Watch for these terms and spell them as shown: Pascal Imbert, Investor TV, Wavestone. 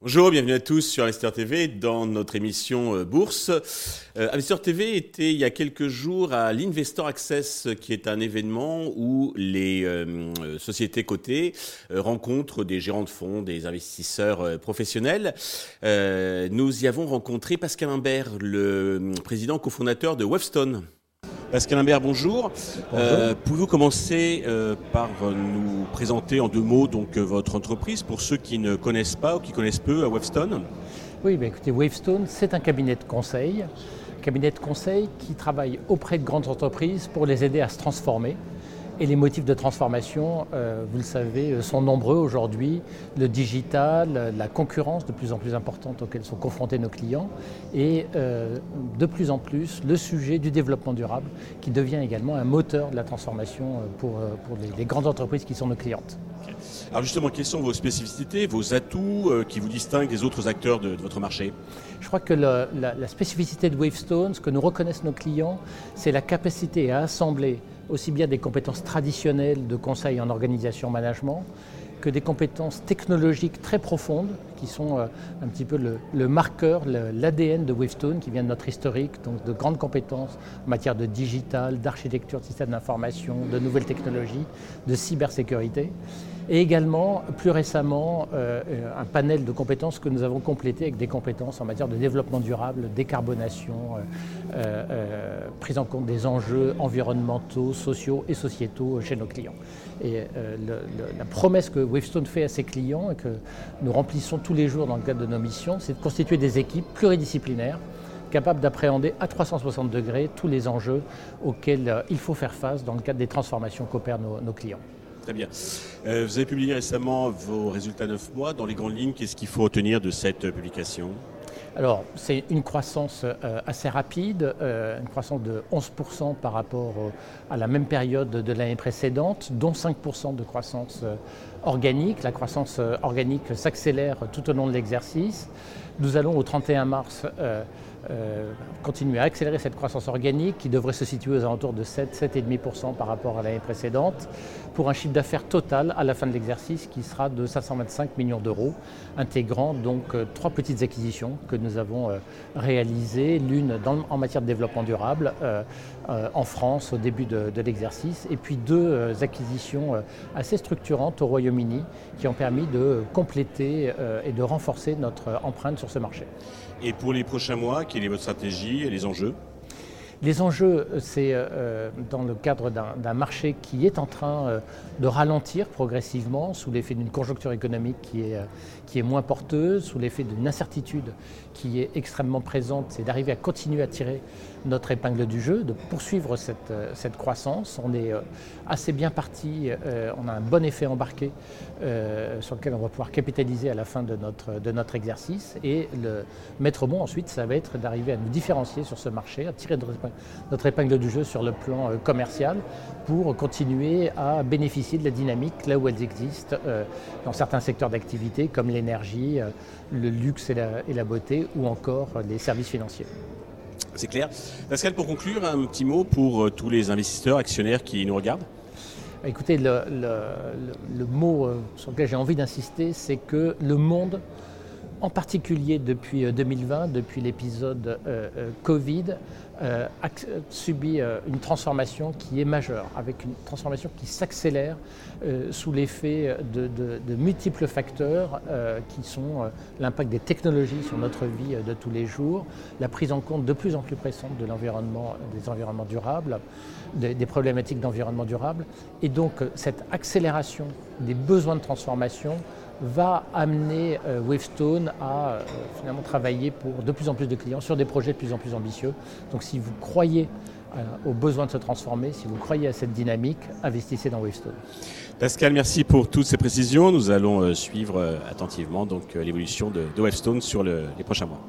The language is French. Bonjour, bienvenue à tous sur Investor TV dans notre émission Bourse. Investor TV était il y a quelques jours à l'Investor Access, qui est un événement où les sociétés cotées rencontrent des gérants de fonds, des investisseurs professionnels. Nous y avons rencontré Pascal Imbert, le président cofondateur de Wavestone. Pascal Imbert, bonjour. Pouvez-vous commencer par nous présenter en deux mots donc votre entreprise pour ceux qui ne connaissent pas ou qui connaissent peu à Wavestone ? Oui, écoutez, Wavestone, c'est un cabinet de conseil qui travaille auprès de grandes entreprises pour les aider à se transformer. Et les motifs de transformation, vous le savez, sont nombreux aujourd'hui. Le digital, la concurrence de plus en plus importante auxquelles sont confrontés nos clients et de plus en plus le sujet du développement durable qui devient également un moteur de la transformation pour les grandes entreprises qui sont nos clientes. Okay. Alors justement, quelles sont vos spécificités, vos atouts qui vous distinguent des autres acteurs de votre marché ? Je crois que la spécificité de Wavestone, ce que nous reconnaissent nos clients, c'est la capacité à assembler aussi bien des compétences traditionnelles de conseil en organisation-management que des compétences technologiques très profondes qui sont un petit peu le marqueur, l'ADN de Wavestone qui vient de notre historique, donc de grandes compétences en matière de digital, d'architecture de systèmes d'information, de nouvelles technologies, de cybersécurité. Et également, plus récemment, un panel de compétences que nous avons complété avec des compétences en matière de développement durable, décarbonation, prise en compte des enjeux environnementaux, sociaux et sociétaux chez nos clients. Et la promesse que Wavestone fait à ses clients et que nous remplissons tous les jours dans le cadre de nos missions, c'est de constituer des équipes pluridisciplinaires capables d'appréhender à 360 degrés tous les enjeux auxquels il faut faire face dans le cadre des transformations qu'opèrent nos clients. Très bien. Vous avez publié récemment vos résultats 9 mois. Dans les grandes lignes, qu'est-ce qu'il faut retenir de cette publication ? Alors, c'est une croissance assez rapide, une croissance de 11% par rapport à la même période de l'année précédente, dont 5% de croissance organique. La croissance organique s'accélère tout au long de l'exercice. Nous allons au 31 mars continuer à accélérer cette croissance organique qui devrait se situer aux alentours de 7,5% par rapport à l'année précédente pour un chiffre d'affaires total à la fin de l'exercice qui sera de 525 millions d'euros, intégrant donc trois petites acquisitions que nous avons réalisées, l'une en matière de développement durable en France au début de l'exercice et puis deux acquisitions assez structurantes au Royaume-Uni qui ont permis de compléter et de renforcer notre empreinte sur ce marché. Et pour les prochains mois, quelle est votre stratégie et les enjeux ? Les enjeux, c'est dans le cadre d'un marché qui est en train de ralentir progressivement sous l'effet d'une conjoncture économique qui est moins porteuse, sous l'effet d'une incertitude qui est extrêmement présente, c'est d'arriver à continuer à tirer notre épingle du jeu, de poursuivre cette croissance. On est assez bien parti, on a un bon effet embarqué sur lequel on va pouvoir capitaliser à la fin de notre exercice. Et le maître mot ensuite, ça va être d'arriver à nous différencier sur ce marché, à tirer notre épingle du jeu sur le plan commercial pour continuer à bénéficier de la dynamique là où elle existe dans certains secteurs d'activité comme l'énergie, le luxe et la beauté ou encore les services financiers. C'est clair. Pascal, pour conclure, un petit mot pour tous les investisseurs, actionnaires qui nous regardent. Écoutez, le mot sur lequel j'ai envie d'insister, c'est que le monde, en particulier depuis 2020, depuis l'épisode Covid, a subi une transformation qui est majeure, avec une transformation qui s'accélère sous l'effet de multiples facteurs qui sont l'impact des technologies sur notre vie de tous les jours, la prise en compte de plus en plus pressante de l'environnement, des environnements durables, des problématiques d'environnement durable, et donc cette accélération des besoins de transformation va amener Wavestone à finalement travailler pour de plus en plus de clients sur des projets de plus en plus ambitieux. Donc si vous croyez au besoin de se transformer, si vous croyez à cette dynamique, investissez dans Wavestone. Pascal, merci pour toutes ces précisions. Nous allons suivre attentivement donc, l'évolution de Wavestone sur les prochains mois.